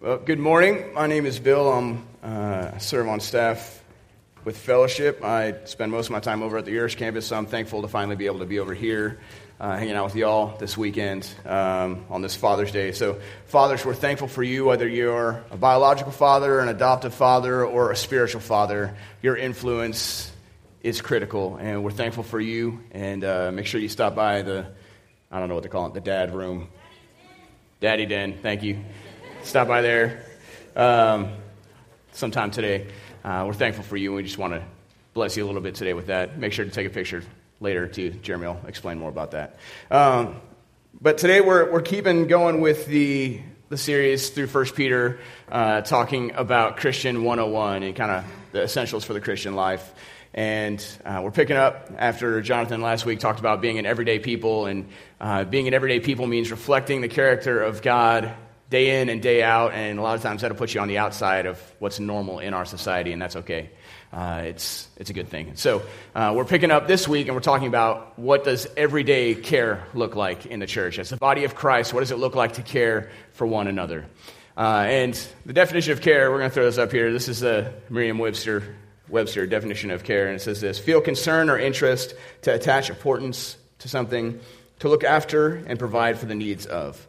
Well, good morning. My name is Bill. I serve on staff with Fellowship. I spend most of my time over at the Irish campus, so I'm thankful to finally be able to be over here hanging out with y'all this weekend on this Father's Day. So, fathers, we're thankful for you, whether you're a biological father, an adoptive father, or a spiritual father. Your influence is critical, and we're thankful for you. And make sure you stop by I don't know what they call it, the dad room. Daddy Den, thank you. Stop by there sometime today. We're thankful for you, and we just want to bless you a little bit today with that. Make sure to take a picture later, too. Jeremy will explain more about that. But today we're keeping going with the series through 1 Peter, talking about Christian 101 and kind of the essentials for the Christian life. And we're picking up after Jonathan last week talked about being an everyday people, and being an everyday people means reflecting the character of God day in and day out, and a lot of times that'll put you on the outside of what's normal in our society, and that's okay. It's a good thing. So we're picking up this week, and we're talking about what does everyday care look like in the church? As the body of Christ, what does it look like to care for one another? And the definition of care, we're going to throw this up here. This is the Merriam-Webster definition of care, and it says this: feel concern or interest, to attach importance to something, to look after and provide for the needs of.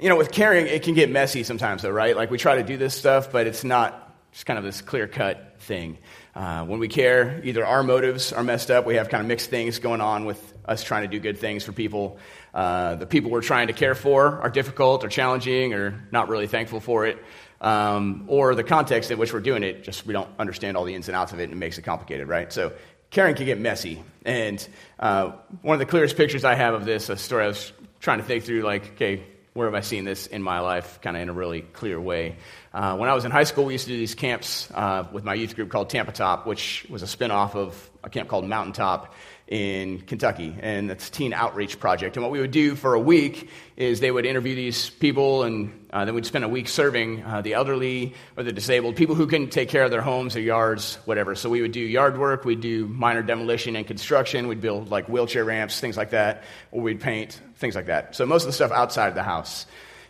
You know, with caring, it can get messy sometimes, though, right? Like, we try to do this stuff, but it's not just kind of this clear-cut thing. When we care, either our motives are messed up, we have kind of mixed things going on with us trying to do good things for people. The people we're trying to care for are difficult or challenging or not really thankful for it. Or the context in which we're doing it, just we don't understand all the ins and outs of it, and it makes it complicated, right? So caring can get messy. And one of the clearest pictures I have of this, a story I was trying to think through, like, okay, where have I seen this in my life, kind of in a really clear way? When I was in high school, we used to do these camps with my youth group called Tampa Top, which was a spinoff of a camp called Mountaintop in Kentucky, and that's a teen outreach project. And what we would do for a week is they would interview these people, and then we'd spend a week serving the elderly or the disabled, people who couldn't take care of their homes or yards, whatever. So we would do yard work, we'd do minor demolition and construction, we'd build like wheelchair ramps, things like that, or we'd paint, things like that. So most of the stuff outside of the house.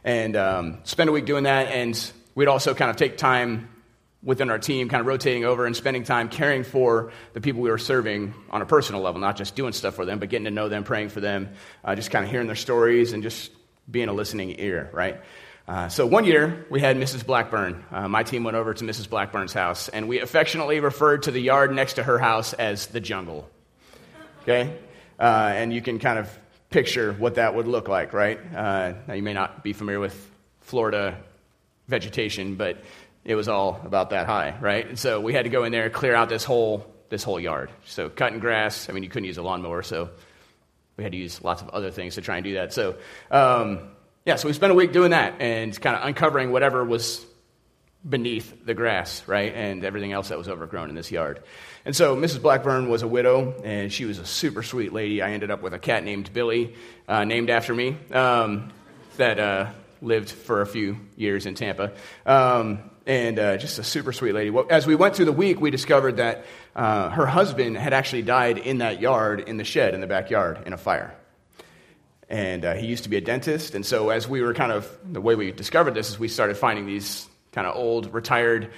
And spend a week doing that, and we'd also kind of take time within our team, kind of rotating over and spending time caring for the people we were serving on a personal level, not just doing stuff for them, but getting to know them, praying for them, just kind of hearing their stories and just being a listening ear, right? So one year, we had Mrs. Blackburn. My team went over to Mrs. Blackburn's house, and we affectionately referred to the yard next to her house as the jungle, okay? And you can kind of picture what that would look like, right? Now, you may not be familiar with Florida vegetation, but it was all about that high, right? And so we had to go in there and clear out this whole yard. So cutting grass, I mean, you couldn't use a lawnmower, so we had to use lots of other things to try and do that. So, so we spent a week doing that and kind of uncovering whatever was beneath the grass, right, and everything else that was overgrown in this yard. And so Mrs. Blackburn was a widow, and she was a super sweet lady. I ended up with a cat named Billy, named after me, that lived for a few years in Tampa. And just a super sweet lady. Well, as we went through the week, we discovered that her husband had actually died in that yard, in the shed, in the backyard, in a fire. And he used to be a dentist, and so as we were kind of, the way we discovered this is we started finding these kind of old, retired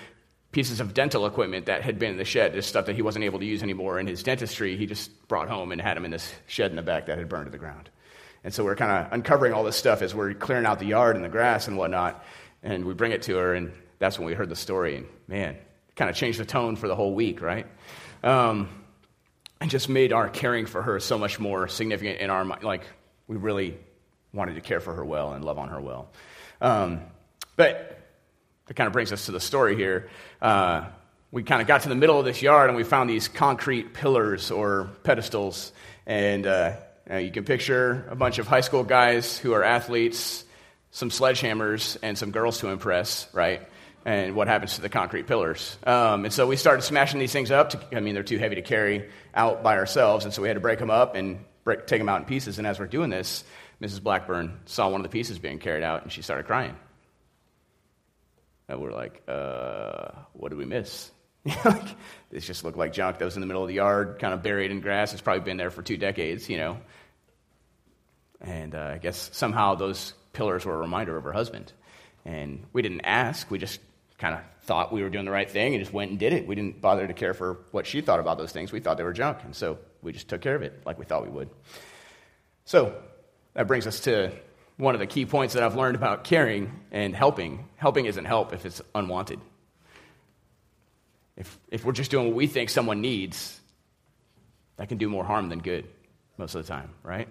pieces of dental equipment that had been in the shed, just stuff that he wasn't able to use anymore in his dentistry. He just brought home and had them in this shed in the back that had burned to the ground. And so we're kind of uncovering all this stuff as we're clearing out the yard and the grass and whatnot, and we bring it to her, and that's when we heard the story, and man, it kind of changed the tone for the whole week, right? And just made our caring for her so much more significant in our mind. Like, we really wanted to care for her well and love on her well. But that kind of brings us to the story here. We kind of got to the middle of this yard, and we found these concrete pillars or pedestals, and you can picture a bunch of high school guys who are athletes, some sledgehammers, and some girls to impress, right? And what happens to the concrete pillars? And so we started smashing these things up. They're too heavy to carry out by ourselves, and so we had to break them up and take them out in pieces. And as we're doing this, Mrs. Blackburn saw one of the pieces being carried out, and she started crying. And we're like, what did we miss? This just looked like junk that was in the middle of the yard, kind of buried in grass. It's probably been there for 2 decades, you know. And I guess somehow those pillars were a reminder of her husband. And we didn't ask. We just kind of thought we were doing the right thing and just went and did it. We didn't bother to care for what she thought about those things. We thought they were junk. And so we just took care of it like we thought we would. So that brings us to one of the key points that I've learned about caring and helping. Helping isn't help if it's unwanted. If we're just doing what we think someone needs, that can do more harm than good most of the time, right?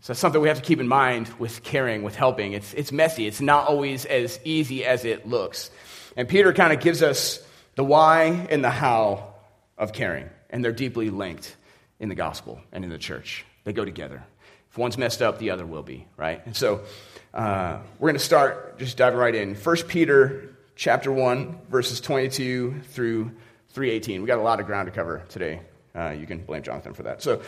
So that's something we have to keep in mind with caring, with helping. It's messy. It's not always as easy as it looks. And Peter kind of gives us the why and the how of caring. And they're deeply linked in the gospel and in the church. They go together. If one's messed up, the other will be, right? And so we're going to start just diving right in. 1 Peter chapter 1, verses 22 through 3:18. We got a lot of ground to cover today. You can blame Jonathan for that. So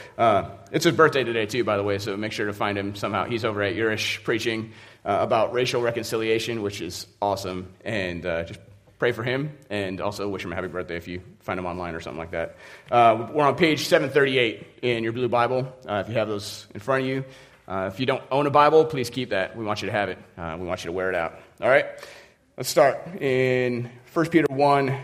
it's his birthday today, too, by the way, so make sure to find him somehow. He's over at Urish preaching about racial reconciliation, which is awesome. And just pray for him and also wish him a happy birthday if you find him online or something like that. We're on page 738 in your blue Bible, if you have those in front of you. If you don't own a Bible, please keep that. We want you to have it. We want you to wear it out. All right? Let's start in 1 Peter 1.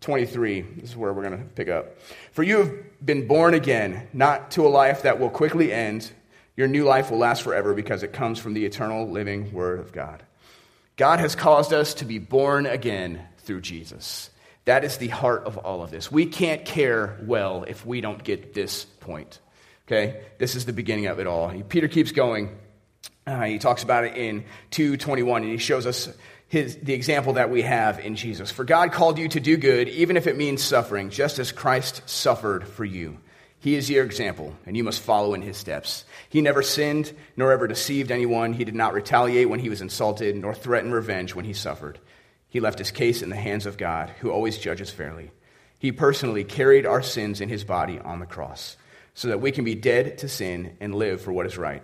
23, this is where we're going to pick up. For you have been born again, not to a life that will quickly end. Your new life will last forever because it comes from the eternal living word of God. God has caused us to be born again through Jesus. That is the heart of all of this. We can't care well if we don't get this point. Okay? This is the beginning of it all. Peter keeps going. He talks about it in 2:21, and he shows us the example that we have in Jesus. For God called you to do good, even if it means suffering, just as Christ suffered for you. He is your example, and you must follow in his steps. He never sinned, nor ever deceived anyone. He did not retaliate when he was insulted, nor threaten revenge when he suffered. He left his case in the hands of God, who always judges fairly. He personally carried our sins in his body on the cross, so that we can be dead to sin and live for what is right.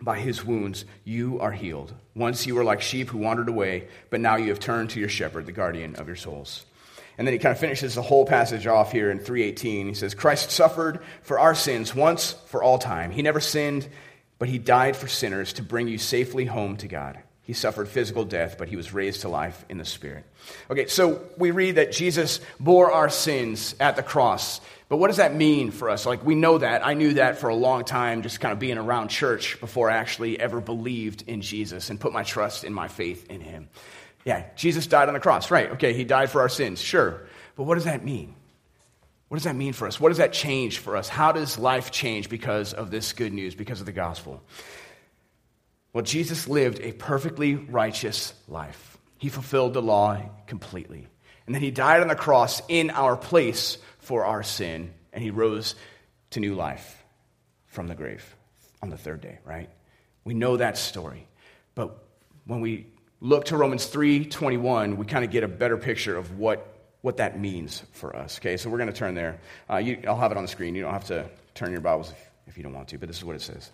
By his wounds, you are healed. Once you were like sheep who wandered away, but now you have turned to your shepherd, the guardian of your souls. And then he kind of finishes the whole passage off here in 3:18. He says, Christ suffered for our sins once for all time. He never sinned, but he died for sinners to bring you safely home to God. He suffered physical death, but he was raised to life in the spirit. Okay, so we read that Jesus bore our sins at the cross. But what does that mean for us? Like, we know that. I knew that for a long time, just kind of being around church before I actually ever believed in Jesus and put my trust and my faith in him. Yeah, Jesus died on the cross, right? Okay, he died for our sins, sure. But what does that mean? What does that mean for us? What does that change for us? How does life change because of this good news, because of the gospel? Well, Jesus lived a perfectly righteous life. He fulfilled the law completely. And then he died on the cross in our place for our sin, and he rose to new life from the grave on the third day, right? We know that story. But when we look to Romans 3:21, we kind of get a better picture of what that means for us, okay? So we're going to turn there. I'll have it on the screen. You don't have to turn your Bibles if you don't want to, but this is what it says.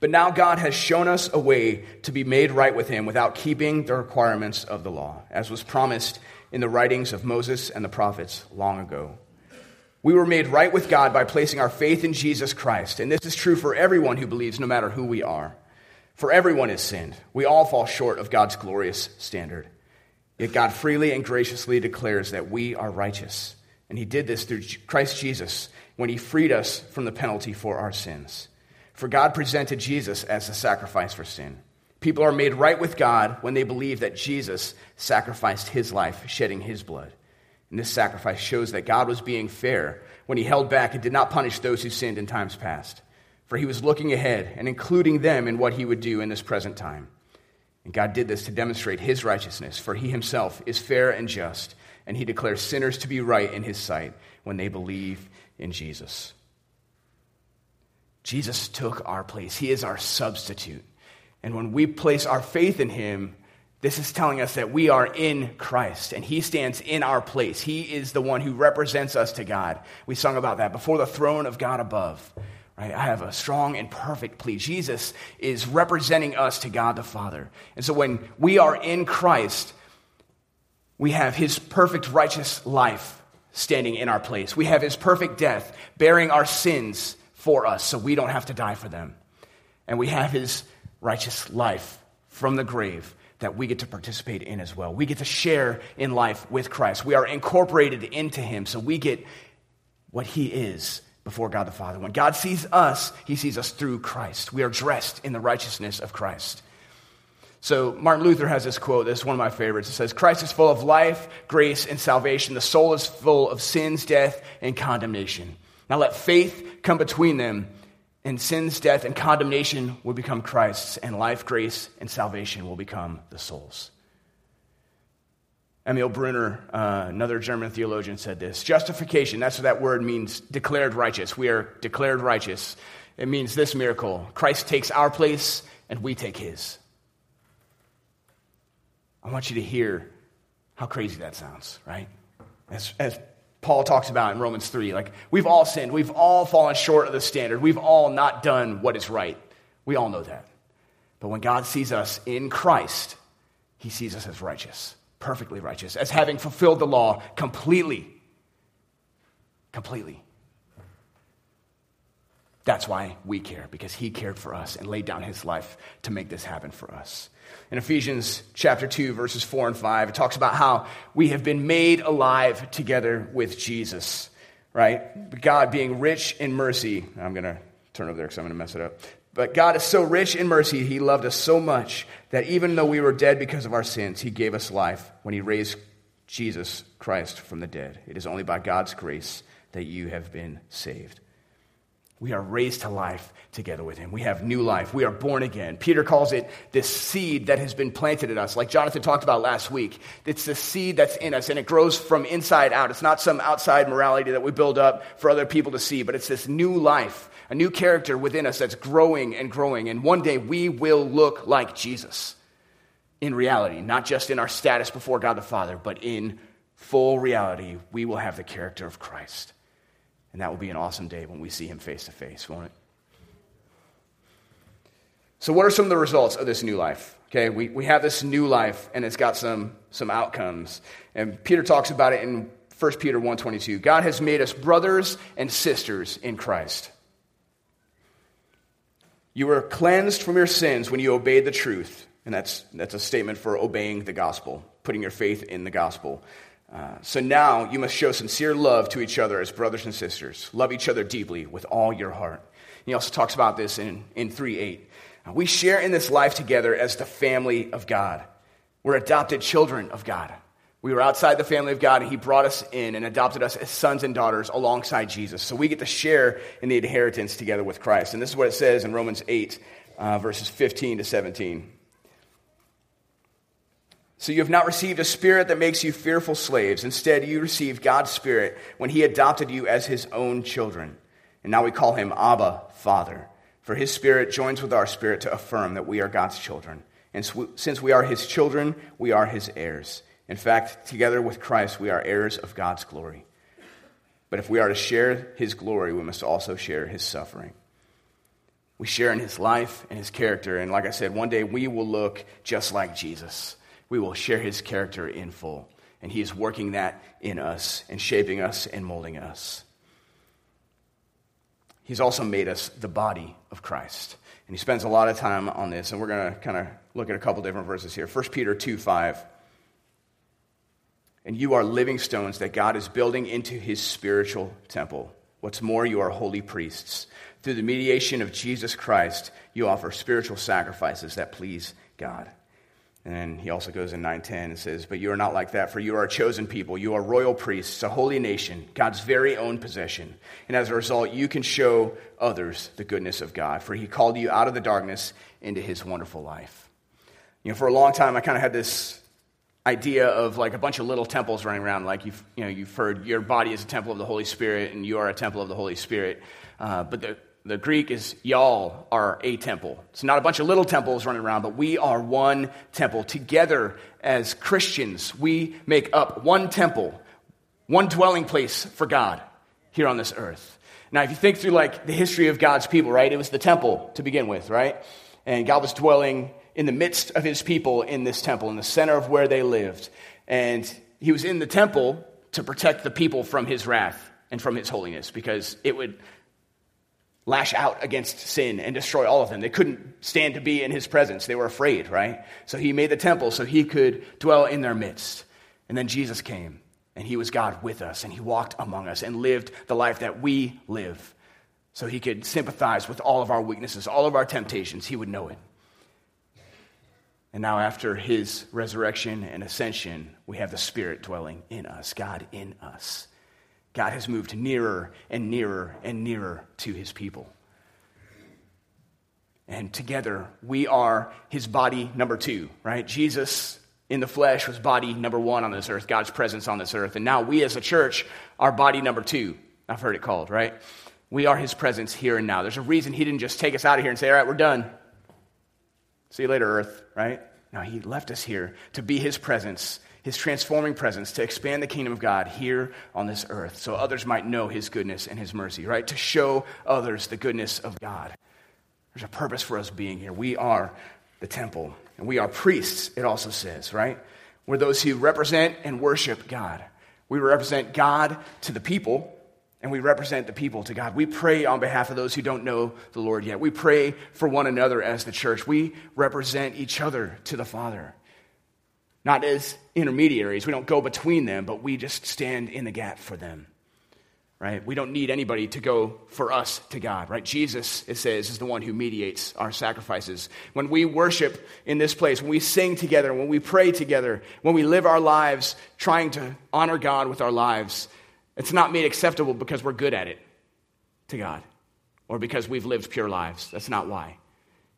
But now God has shown us a way to be made right with him without keeping the requirements of the law, as was promised in the writings of Moses and the prophets long ago. We were made right with God by placing our faith in Jesus Christ, and this is true for everyone who believes, no matter who we are. For everyone has sinned. We all fall short of God's glorious standard. Yet God freely and graciously declares that we are righteous, and he did this through Christ Jesus when he freed us from the penalty for our sins. For God presented Jesus as a sacrifice for sin. People are made right with God when they believe that Jesus sacrificed his life, shedding his blood. And this sacrifice shows that God was being fair when he held back and did not punish those who sinned in times past. For he was looking ahead and including them in what he would do in this present time. And God did this to demonstrate his righteousness, for he himself is fair and just, and he declares sinners to be right in his sight when they believe in Jesus. Jesus took our place. He is our substitute. And when we place our faith in him, this is telling us that we are in Christ, and he stands in our place. He is the one who represents us to God. We sung about that, before the throne of God above. Right? I have a strong and perfect plea. Jesus is representing us to God the Father. And so when we are in Christ, we have his perfect righteous life standing in our place. We have his perfect death bearing our sins for us so we don't have to die for them. And we have his righteous life from the grave that we get to participate in as well. We get to share in life with Christ. We are incorporated into him, so we get what he is before God the Father. When God sees us, he sees us through Christ. We are dressed in the righteousness of Christ. So Martin Luther has this quote that's one of my favorites. It says, "Christ is full of life, grace, and salvation. The soul is full of sins, death, and condemnation. Now let faith come between them, and sin's death and condemnation will become Christ's, and life, grace, and salvation will become the soul's." Emil Brunner, another German theologian, said this. Justification, that's what that word means, declared righteous. We are declared righteous. It means this miracle. Christ takes our place, and we take his. I want you to hear how crazy that sounds, right? As Paul talks about in Romans 3, like, we've all sinned. We've all fallen short of the standard. We've all not done what is right. We all know that. But when God sees us in Christ, he sees us as righteous, perfectly righteous, as having fulfilled the law completely. Completely. That's why we care, because he cared for us and laid down his life to make this happen for us. In Ephesians chapter 2, verses 4 and 5, it talks about how we have been made alive together with Jesus, right? God being rich in mercy. I'm going to turn over there because I'm going to mess it up. But God is so rich in mercy, he loved us so much that even though we were dead because of our sins, he gave us life when he raised Jesus Christ from the dead. It is only by God's grace that you have been saved. We are raised to life together with him. We have new life. We are born again. Peter calls it this seed that has been planted in us, like Jonathan talked about last week. It's the seed that's in us, and it grows from inside out. It's not some outside morality that we build up for other people to see, but it's this new life, a new character within us that's growing and growing, and one day we will look like Jesus in reality, not just in our status before God the Father, but in full reality, we will have the character of Christ. And that will be an awesome day when we see him face to face, won't it? So what are some of the results of this new life? Okay, we have this new life, and it's got some outcomes. And Peter talks about it in 1 Peter 1:22. God has made us brothers and sisters in Christ. You were cleansed from your sins when you obeyed the truth. And that's a statement for obeying the gospel, putting your faith in the gospel. So now you must show sincere love to each other as brothers and sisters. Love each other deeply with all your heart. And he also talks about this in 3:8. We share in this life together as the family of God. We're adopted children of God. We were outside the family of God, and he brought us in and adopted us as sons and daughters alongside Jesus. So we get to share in the inheritance together with Christ. And this is what it says in Romans 8, verses 15 to 17. So you have not received a spirit that makes you fearful slaves. Instead, you received God's spirit when he adopted you as his own children. And now we call him Abba, Father. For his spirit joins with our spirit to affirm that we are God's children. And since we are his children, we are his heirs. In fact, together with Christ, we are heirs of God's glory. But if we are to share his glory, we must also share his suffering. We share in his life and his character. And like I said, one day we will look just like Jesus. We will share his character in full. And he is working that in us and shaping us and molding us. He's also made us the body of Christ. And he spends a lot of time on this. And we're going to kind of look at a couple different verses here. 1 Peter 2:5. And you are living stones that God is building into his spiritual temple. What's more, you are holy priests. Through the mediation of Jesus Christ, you offer spiritual sacrifices that please God. And then he also goes in 9:10 and says, but you are not like that, for you are a chosen people. You are royal priests, a holy nation, God's very own possession. And as a result, you can show others the goodness of God, for he called you out of the darkness into his wonderful life. You know, for a long time, I kind of had this idea of like a bunch of little temples running around. Like, you've heard your body is a temple of the Holy Spirit, and you are a temple of the Holy Spirit. But the Greek is y'all are a temple. It's not a bunch of little temples running around, but we are one temple. Together as Christians, we make up one temple, one dwelling place for God here on this earth. Now, if you think through like the history of God's people, right? It was the temple to begin with, right? And God was dwelling in the midst of his people in this temple, in the center of where they lived. And he was in the temple to protect the people from his wrath and from his holiness, because it would lash out against sin and destroy all of them. They couldn't stand to be in his presence. They were afraid, right? So he made the temple so he could dwell in their midst. And then Jesus came, and he was God with us, and he walked among us and lived the life that we live. So he could sympathize with all of our weaknesses, all of our temptations. He would know it. And now after his resurrection and ascension, we have the Spirit dwelling in us, God in us. God has moved nearer and nearer and nearer to his people. And together, we are his body number 2, right? Jesus in the flesh was body number 1 on this earth, God's presence on this earth. And now we as a church are body number 2. I've heard it called, right? We are his presence here and now. There's a reason he didn't just take us out of here and say, all right, we're done. See you later, earth, right? No, he left us here to be his presence, his transforming presence, to expand the kingdom of God here on this earth so others might know his goodness and his mercy, right? To show others the goodness of God. There's a purpose for us being here. We are the temple, and we are priests, it also says, right? We're those who represent and worship God. We represent God to the people, and we represent the people to God. We pray on behalf of those who don't know the Lord yet. We pray for one another as the church. We represent each other to the Father. Not as intermediaries. We don't go between them, but we just stand in the gap for them, right? We don't need anybody to go for us to God, right? Jesus, it says, is the one who mediates our sacrifices. When we worship in this place, when we sing together, when we pray together, when we live our lives trying to honor God with our lives, it's not made acceptable because we're good at it to God or because we've lived pure lives. That's not why.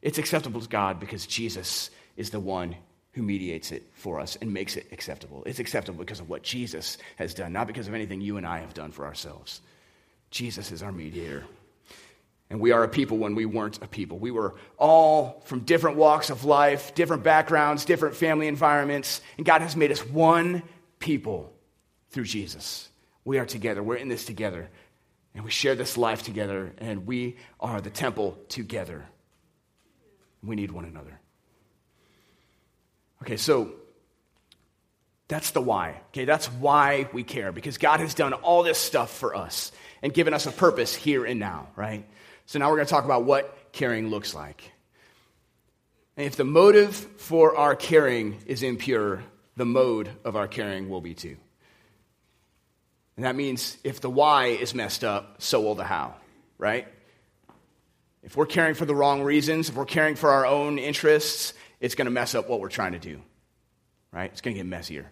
It's acceptable to God because Jesus is the one who mediates it for us and makes it acceptable. It's acceptable because of what Jesus has done, not because of anything you and I have done for ourselves. Jesus is our mediator. And we are a people when we weren't a people. We were all from different walks of life, different backgrounds, different family environments, and God has made us one people through Jesus. We are together. We're in this together. And we share this life together. And we are the temple together. We need one another. Okay, so that's the why. Okay, that's why we care. Because God has done all this stuff for us and given us a purpose here and now, right? So now we're going to talk about what caring looks like. And if the motive for our caring is impure, the mode of our caring will be too. And that means if the why is messed up, so will the how, right? If we're caring for the wrong reasons, if we're caring for our own interests, it's going to mess up what we're trying to do, right? It's going to get messier.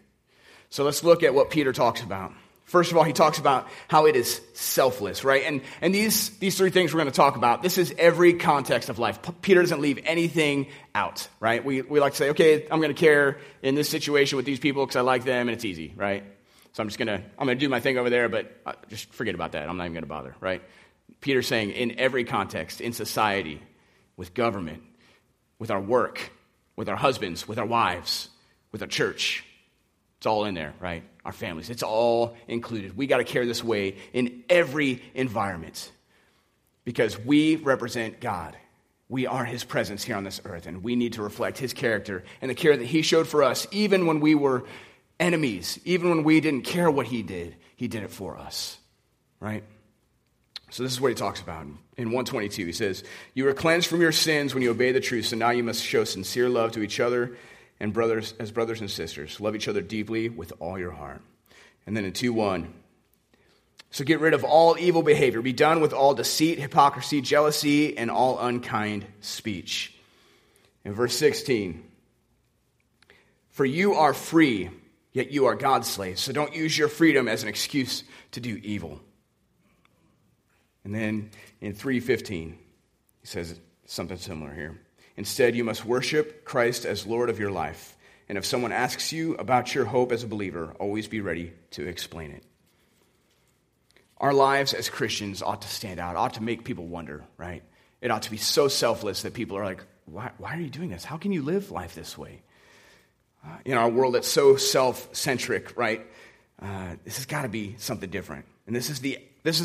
So let's look at what Peter talks about. First of all, he talks about how it is selfless, right? And these 3 things we're going to talk about, this is every context of life. Peter doesn't leave anything out, right? We like to say, okay, I'm going to care in this situation with these people because I like them and it's easy, right? So I'm going to do my thing over there, but just forget about that. I'm not even going to bother, right? Peter's saying in every context, in society, with government, with our work, with our husbands, with our wives, with our church. It's all in there, right? Our families. It's all included. We got to care this way in every environment because we represent God. We are his presence here on this earth, and we need to reflect his character and the care that he showed for us even when we were enemies, even when we didn't care what he did it for us, right? So this is what he talks about. In 122, he says, you were cleansed from your sins when you obeyed the truth, so now you must show sincere love to each other and brothers as brothers and sisters. Love each other deeply with all your heart. And then in 2:1, so get rid of all evil behavior. Be done with all deceit, hypocrisy, jealousy, and all unkind speech. In verse 16, for you are free, yet you are God's slaves, so don't use your freedom as an excuse to do evil. And then in 3:15, he says something similar here. Instead, you must worship Christ as Lord of your life. And if someone asks you about your hope as a believer, always be ready to explain it. Our lives as Christians ought to stand out, ought to make people wonder, right? It ought to be so selfless that people are like, why are you doing this? How can you live life this way? In our world that's so self-centric, right? This has got to be something different. And this is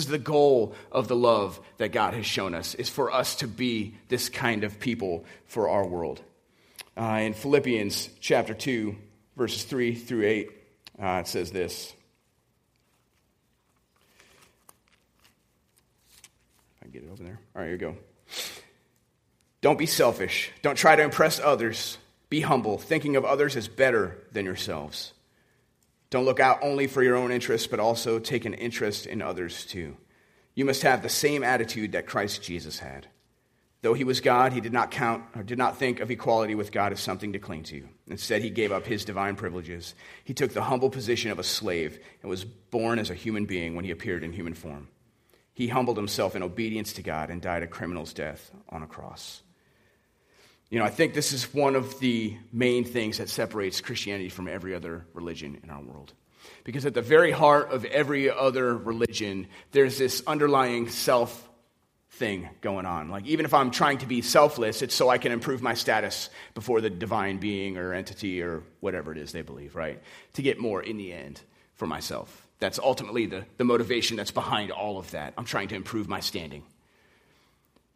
the goal of the love that God has shown us, is for us to be this kind of people for our world. In Philippians chapter 2, verses 3 through 8, it says this. If I get it over there. All right, here we go. Don't be selfish. Don't try to impress others. Be humble, thinking of others as better than yourselves. Don't look out only for your own interests, but also take an interest in others too. You must have the same attitude that Christ Jesus had. Though he was God, he did not think of equality with God as something to cling to. Instead, he gave up his divine privileges. He took the humble position of a slave and was born as a human being when he appeared in human form. He humbled himself in obedience to God and died a criminal's death on a cross. You know, I think this is one of the main things that separates Christianity from every other religion in our world. Because at the very heart of every other religion, there's this underlying self thing going on. Like, even if I'm trying to be selfless, it's so I can improve my status before the divine being or entity or whatever it is they believe, right? To get more in the end for myself. That's ultimately the motivation that's behind all of that. I'm trying to improve my standing.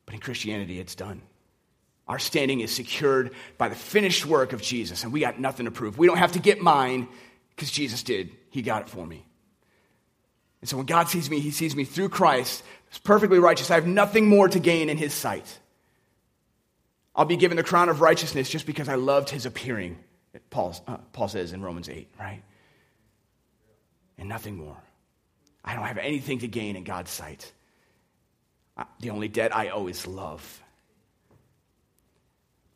But in Christianity, it's done. Our standing is secured by the finished work of Jesus, and we got nothing to prove. We don't have to get mine because Jesus did. He got it for me. And so when God sees me, he sees me through Christ. He's perfectly righteous. I have nothing more to gain in his sight. I'll be given the crown of righteousness just because I loved his appearing, Paul says in Romans 8, right? And nothing more. I don't have anything to gain in God's sight. The only debt I owe is love.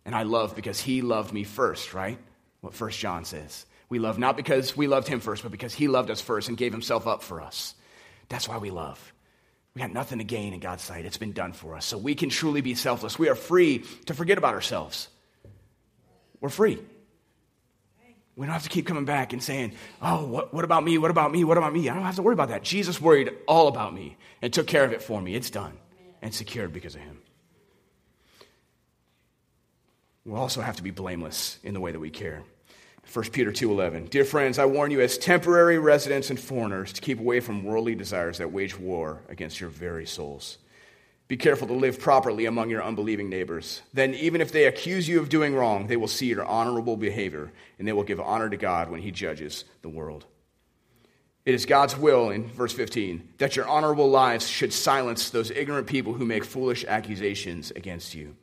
And I love because he loved me first, right? What 1 John says. We love not because we loved him first, but because he loved us first and gave himself up for us. That's why we love. We got nothing to gain in God's sight. It's been done for us. So we can truly be selfless. We are free to forget about ourselves. We're free. We don't have to keep coming back and saying, oh, what about me? What about me? What about me? I don't have to worry about that. Jesus worried all about me and took care of it for me. It's done and secured because of him. We'll also have to be blameless in the way that we care. 1 Peter 2:11, dear friends, I warn you as temporary residents and foreigners to keep away from worldly desires that wage war against your very souls. Be careful to live properly among your unbelieving neighbors. Then even if they accuse you of doing wrong, they will see your honorable behavior, and they will give honor to God when he judges the world. It is God's will, in verse 15, that your honorable lives should silence those ignorant people who make foolish accusations against you.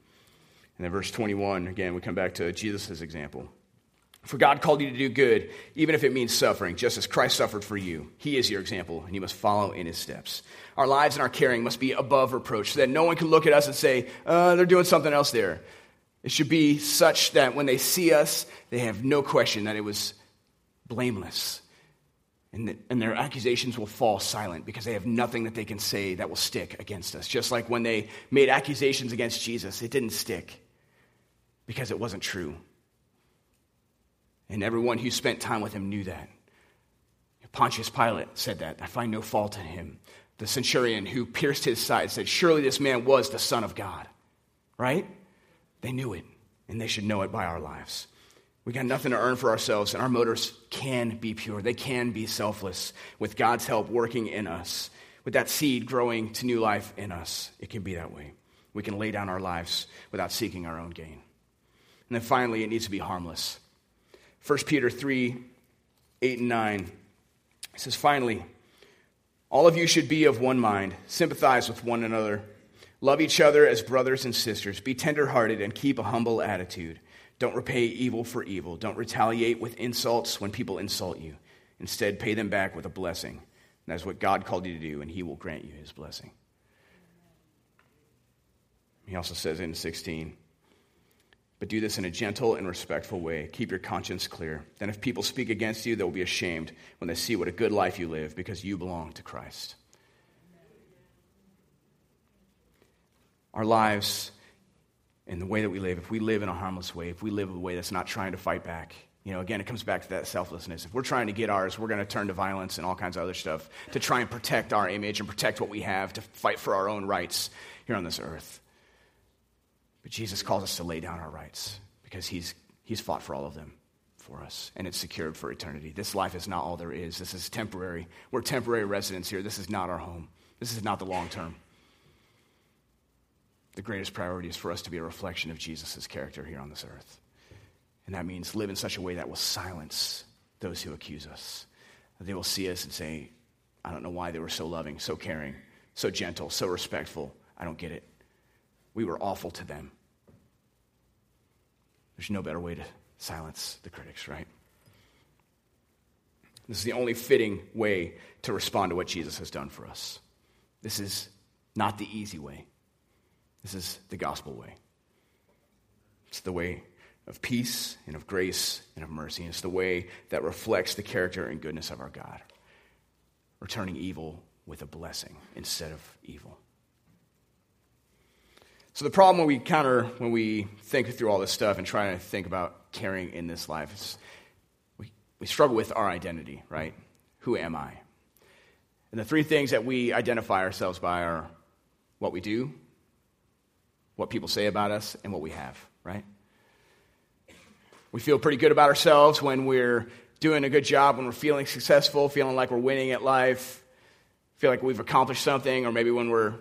And then verse 21, again, we come back to Jesus' example. For God called you to do good, even if it means suffering, just as Christ suffered for you. He is your example, and you must follow in his steps. Our lives and our caring must be above reproach, so that no one can look at us and say, they're doing something else there. It should be such that when they see us, they have no question that it was blameless. And their accusations will fall silent because they have nothing that they can say that will stick against us. Just like when they made accusations against Jesus, it didn't stick because it wasn't true. And everyone who spent time with him knew that. Pontius Pilate said that. I find no fault in him. The centurion who pierced his side said, surely this man was the Son of God. Right? They knew it, and they should know it by our lives. We got nothing to earn for ourselves, and our motives can be pure. They can be selfless. With God's help working in us, with that seed growing to new life in us, it can be that way. We can lay down our lives without seeking our own gain. And then finally, it needs to be harmless. 1 Peter 3:8-9 says, finally, all of you should be of one mind, sympathize with one another, love each other as brothers and sisters, be tenderhearted and keep a humble attitude. Don't repay evil for evil. Don't retaliate with insults when people insult you. Instead, pay them back with a blessing. And that's what God called you to do, and he will grant you his blessing. He also says in 16, but do this in a gentle and respectful way. Keep your conscience clear. Then if people speak against you, they'll be ashamed when they see what a good life you live because you belong to Christ. Our lives and the way that we live, if we live in a harmless way, if we live a way that's not trying to fight back, you know, again, it comes back to that selflessness. If we're trying to get ours, we're going to turn to violence and all kinds of other stuff to try and protect our image and protect what we have, to fight for our own rights here on this earth. But Jesus calls us to lay down our rights because he's fought for all of them for us, and it's secured for eternity. This life is not all there is. This is temporary. We're temporary residents here. This is not our home. This is not the long term. The greatest priority is for us to be a reflection of Jesus' character here on this earth. And that means live in such a way that will silence those who accuse us. They will see us and say, I don't know why they were so loving, so caring, so gentle, so respectful. I don't get it. We were awful to them. There's no better way to silence the critics, right? This is the only fitting way to respond to what Jesus has done for us. This is not the easy way. This is the gospel way. It's the way of peace and of grace and of mercy. And it's the way that reflects the character and goodness of our God. Returning evil with a blessing instead of evil. So the problem we encounter when we think through all this stuff and try to think about caring in this life is we struggle with our identity, right? Who am I? And the three things that we identify ourselves by are what we do, what people say about us, and what we have, right? We feel pretty good about ourselves when we're doing a good job, when we're feeling successful, feeling like we're winning at life, feel like we've accomplished something, or maybe when we're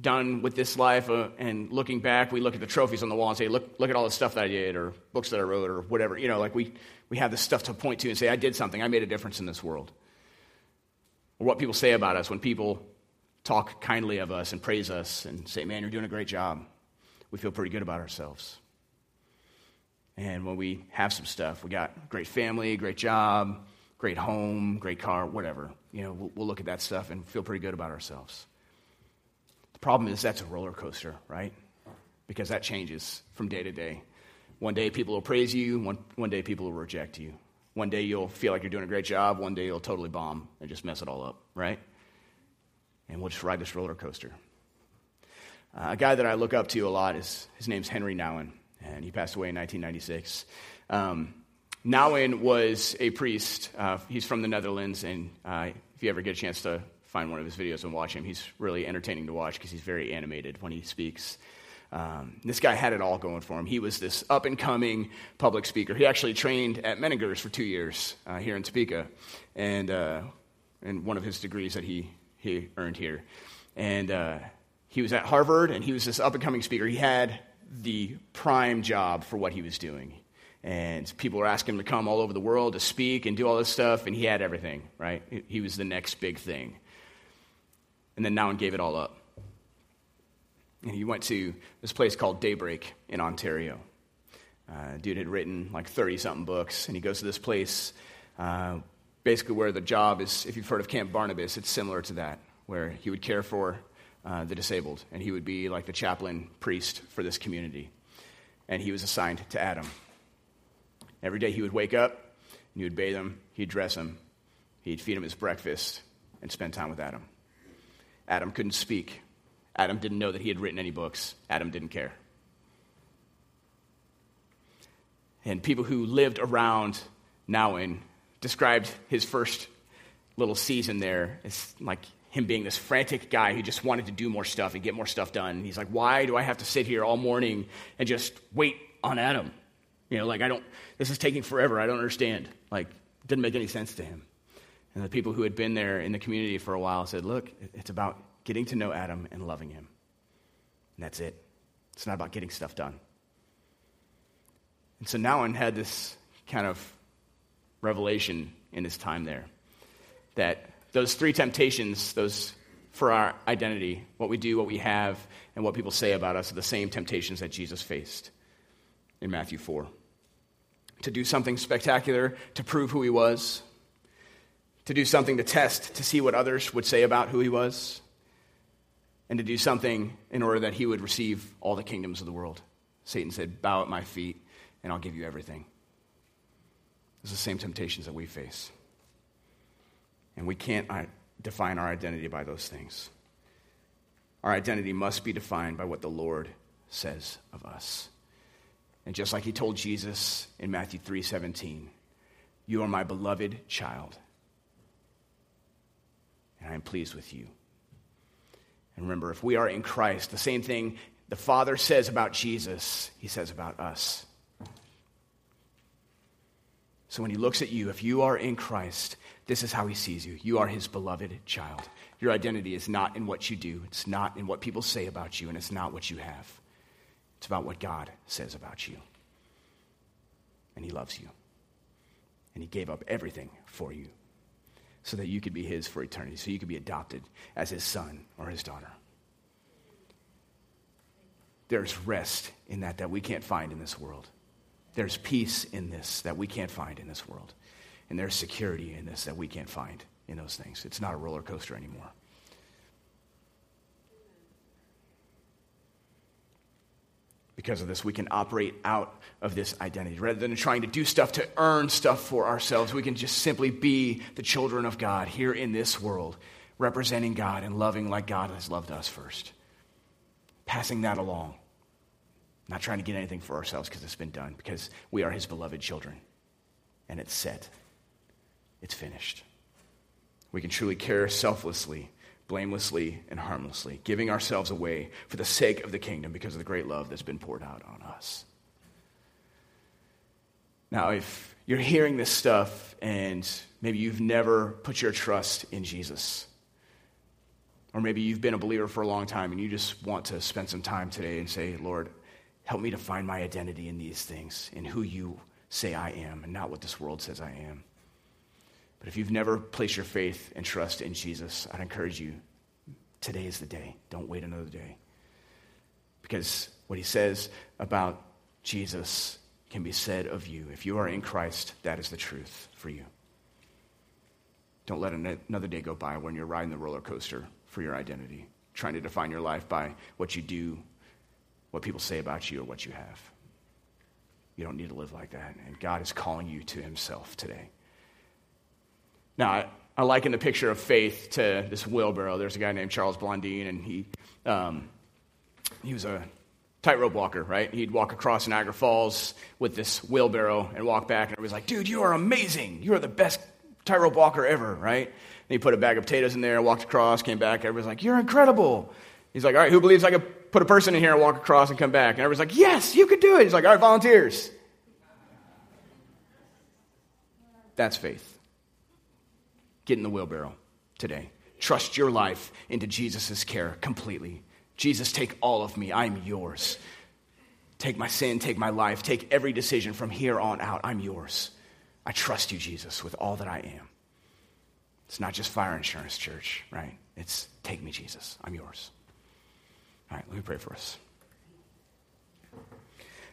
done with this life and looking back, we look at the trophies on the wall and say, look at all the stuff that I did or books that I wrote or whatever. You know, like we have this stuff to point to and say, I did something. I made a difference in this world. Or what people say about us when people talk kindly of us and praise us and say, man, you're doing a great job. We feel pretty good about ourselves. And when we have some stuff, we got great family, great job, great home, great car, whatever. You know, we'll look at that stuff and feel pretty good about ourselves. Problem is that's a roller coaster, right? Because that changes from day to day. One day people will praise you. One day people will reject you. One day you'll feel like you're doing a great job. One day you'll totally bomb and just mess it all up, right? And we'll just ride this roller coaster. A guy that I look up to a lot, his name's Henry Nouwen, and he passed away in 1996. Nouwen was a priest. He's from the Netherlands, and if you ever get a chance to find one of his videos and watch him. He's really entertaining to watch because he's very animated when he speaks. This guy had it all going for him. He was this up-and-coming public speaker. He actually trained at Menninger's for 2 years here in Topeka, and one of his degrees that he earned here. And he was at Harvard, and he was this up-and-coming speaker. He had the prime job for what he was doing. And people were asking him to come all over the world to speak and do all this stuff, and he had everything, right? He was the next big thing. And then Nouwen gave it all up. And he went to this place called Daybreak in Ontario. Dude had written like 30-something books, and he goes to this place, basically where the job is, if you've heard of Camp Barnabas, it's similar to that, where he would care for the disabled, and he would be like the chaplain priest for this community. And he was assigned to Adam. Every day he would wake up, and he would bathe him, he'd dress him, he'd feed him his breakfast, and spend time with Adam. Adam couldn't speak. Adam didn't know that he had written any books. Adam didn't care. And people who lived around Nouwen described his first little season there as like him being this frantic guy who just wanted to do more stuff and get more stuff done. And he's like, why do I have to sit here all morning and just wait on Adam? You know, like this is taking forever. I don't understand. Like, it didn't make any sense to him. And the people who had been there in the community for a while said, look, it's about getting to know Adam and loving him. And that's it. It's not about getting stuff done. And so Nouwen had this kind of revelation in his time there that those three temptations, those for our identity, what we do, what we have, and what people say about us are the same temptations that Jesus faced in Matthew 4. To do something spectacular, to prove who he was, to do something to test, to see what others would say about who he was, and to do something in order that he would receive all the kingdoms of the world. Satan said, bow at my feet, and I'll give you everything. It's the same temptations that we face. And we can't define our identity by those things. Our identity must be defined by what the Lord says of us. And just like he told Jesus in Matthew 3:17, you are my beloved child, and I am pleased with you. And remember, if we are in Christ, the same thing the Father says about Jesus, he says about us. So when he looks at you, if you are in Christ, this is how he sees you. You are his beloved child. Your identity is not in what you do. It's not in what people say about you, and it's not what you have. It's about what God says about you. And he loves you. And he gave up everything for you, so that you could be his for eternity, so you could be adopted as his son or his daughter. There's rest in that we can't find in this world. There's peace in this that we can't find in this world. And there's security in this that we can't find in those things. It's not a roller coaster anymore. Because of this, we can operate out of this identity. Rather than trying to do stuff to earn stuff for ourselves, we can just simply be the children of God here in this world, representing God and loving like God has loved us first. Passing that along. Not trying to get anything for ourselves because it's been done, because we are his beloved children. And it's set. It's finished. We can truly care selflessly, blamelessly, and harmlessly, giving ourselves away for the sake of the kingdom because of the great love that's been poured out on us. Now, if you're hearing this stuff and maybe you've never put your trust in Jesus, or maybe you've been a believer for a long time and you just want to spend some time today and say, Lord, help me to find my identity in these things, in who you say I am and not what this world says I am. But if you've never placed your faith and trust in Jesus, I'd encourage you, today is the day. Don't wait another day. Because what he says about Jesus can be said of you. If you are in Christ, that is the truth for you. Don't let another day go by when you're riding the roller coaster for your identity, trying to define your life by what you do, what people say about you, or what you have. You don't need to live like that. And God is calling you to himself today. Now, I liken the picture of faith to this wheelbarrow. There's a guy named Charles Blondine, and he was a tightrope walker, right? He'd walk across Niagara Falls with this wheelbarrow and walk back, and everybody's like, dude, you are amazing. You are the best tightrope walker ever, right? And he put a bag of potatoes in there, walked across, came back. Everybody's like, you're incredible. He's like, all right, who believes I could put a person in here and walk across and come back? And everybody's like, yes, you could do it. He's like, all right, volunteers. That's faith. Get in the wheelbarrow today. Trust your life into Jesus' care completely. Jesus, take all of me. I'm yours. Take my sin, take my life, take every decision from here on out. I'm yours. I trust you, Jesus, with all that I am. It's not just fire insurance, church, right? It's take me, Jesus. I'm yours. All right, let me pray for us.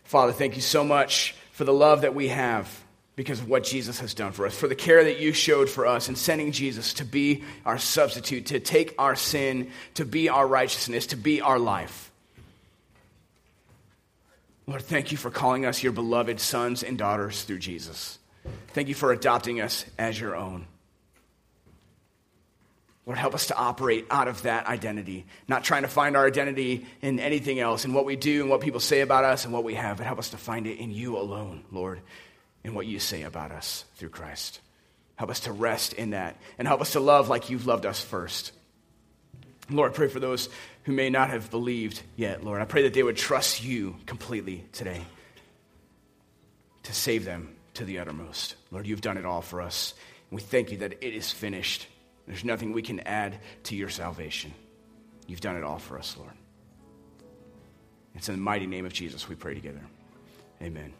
Father, thank you so much for the love that we have because of what Jesus has done for us, for the care that you showed for us in sending Jesus to be our substitute, to take our sin, to be our righteousness, to be our life. Lord, thank you for calling us your beloved sons and daughters through Jesus. Thank you for adopting us as your own. Lord, help us to operate out of that identity, not trying to find our identity in anything else, in what we do and what people say about us and what we have, but help us to find it in you alone, Lord. And what you say about us through Christ. Help us to rest in that and help us to love like you've loved us first. Lord, I pray for those who may not have believed yet, Lord. I pray that they would trust you completely today to save them to the uttermost. Lord, you've done it all for us. And we thank you that it is finished. There's nothing we can add to your salvation. You've done it all for us, Lord. It's in the mighty name of Jesus we pray together. Amen.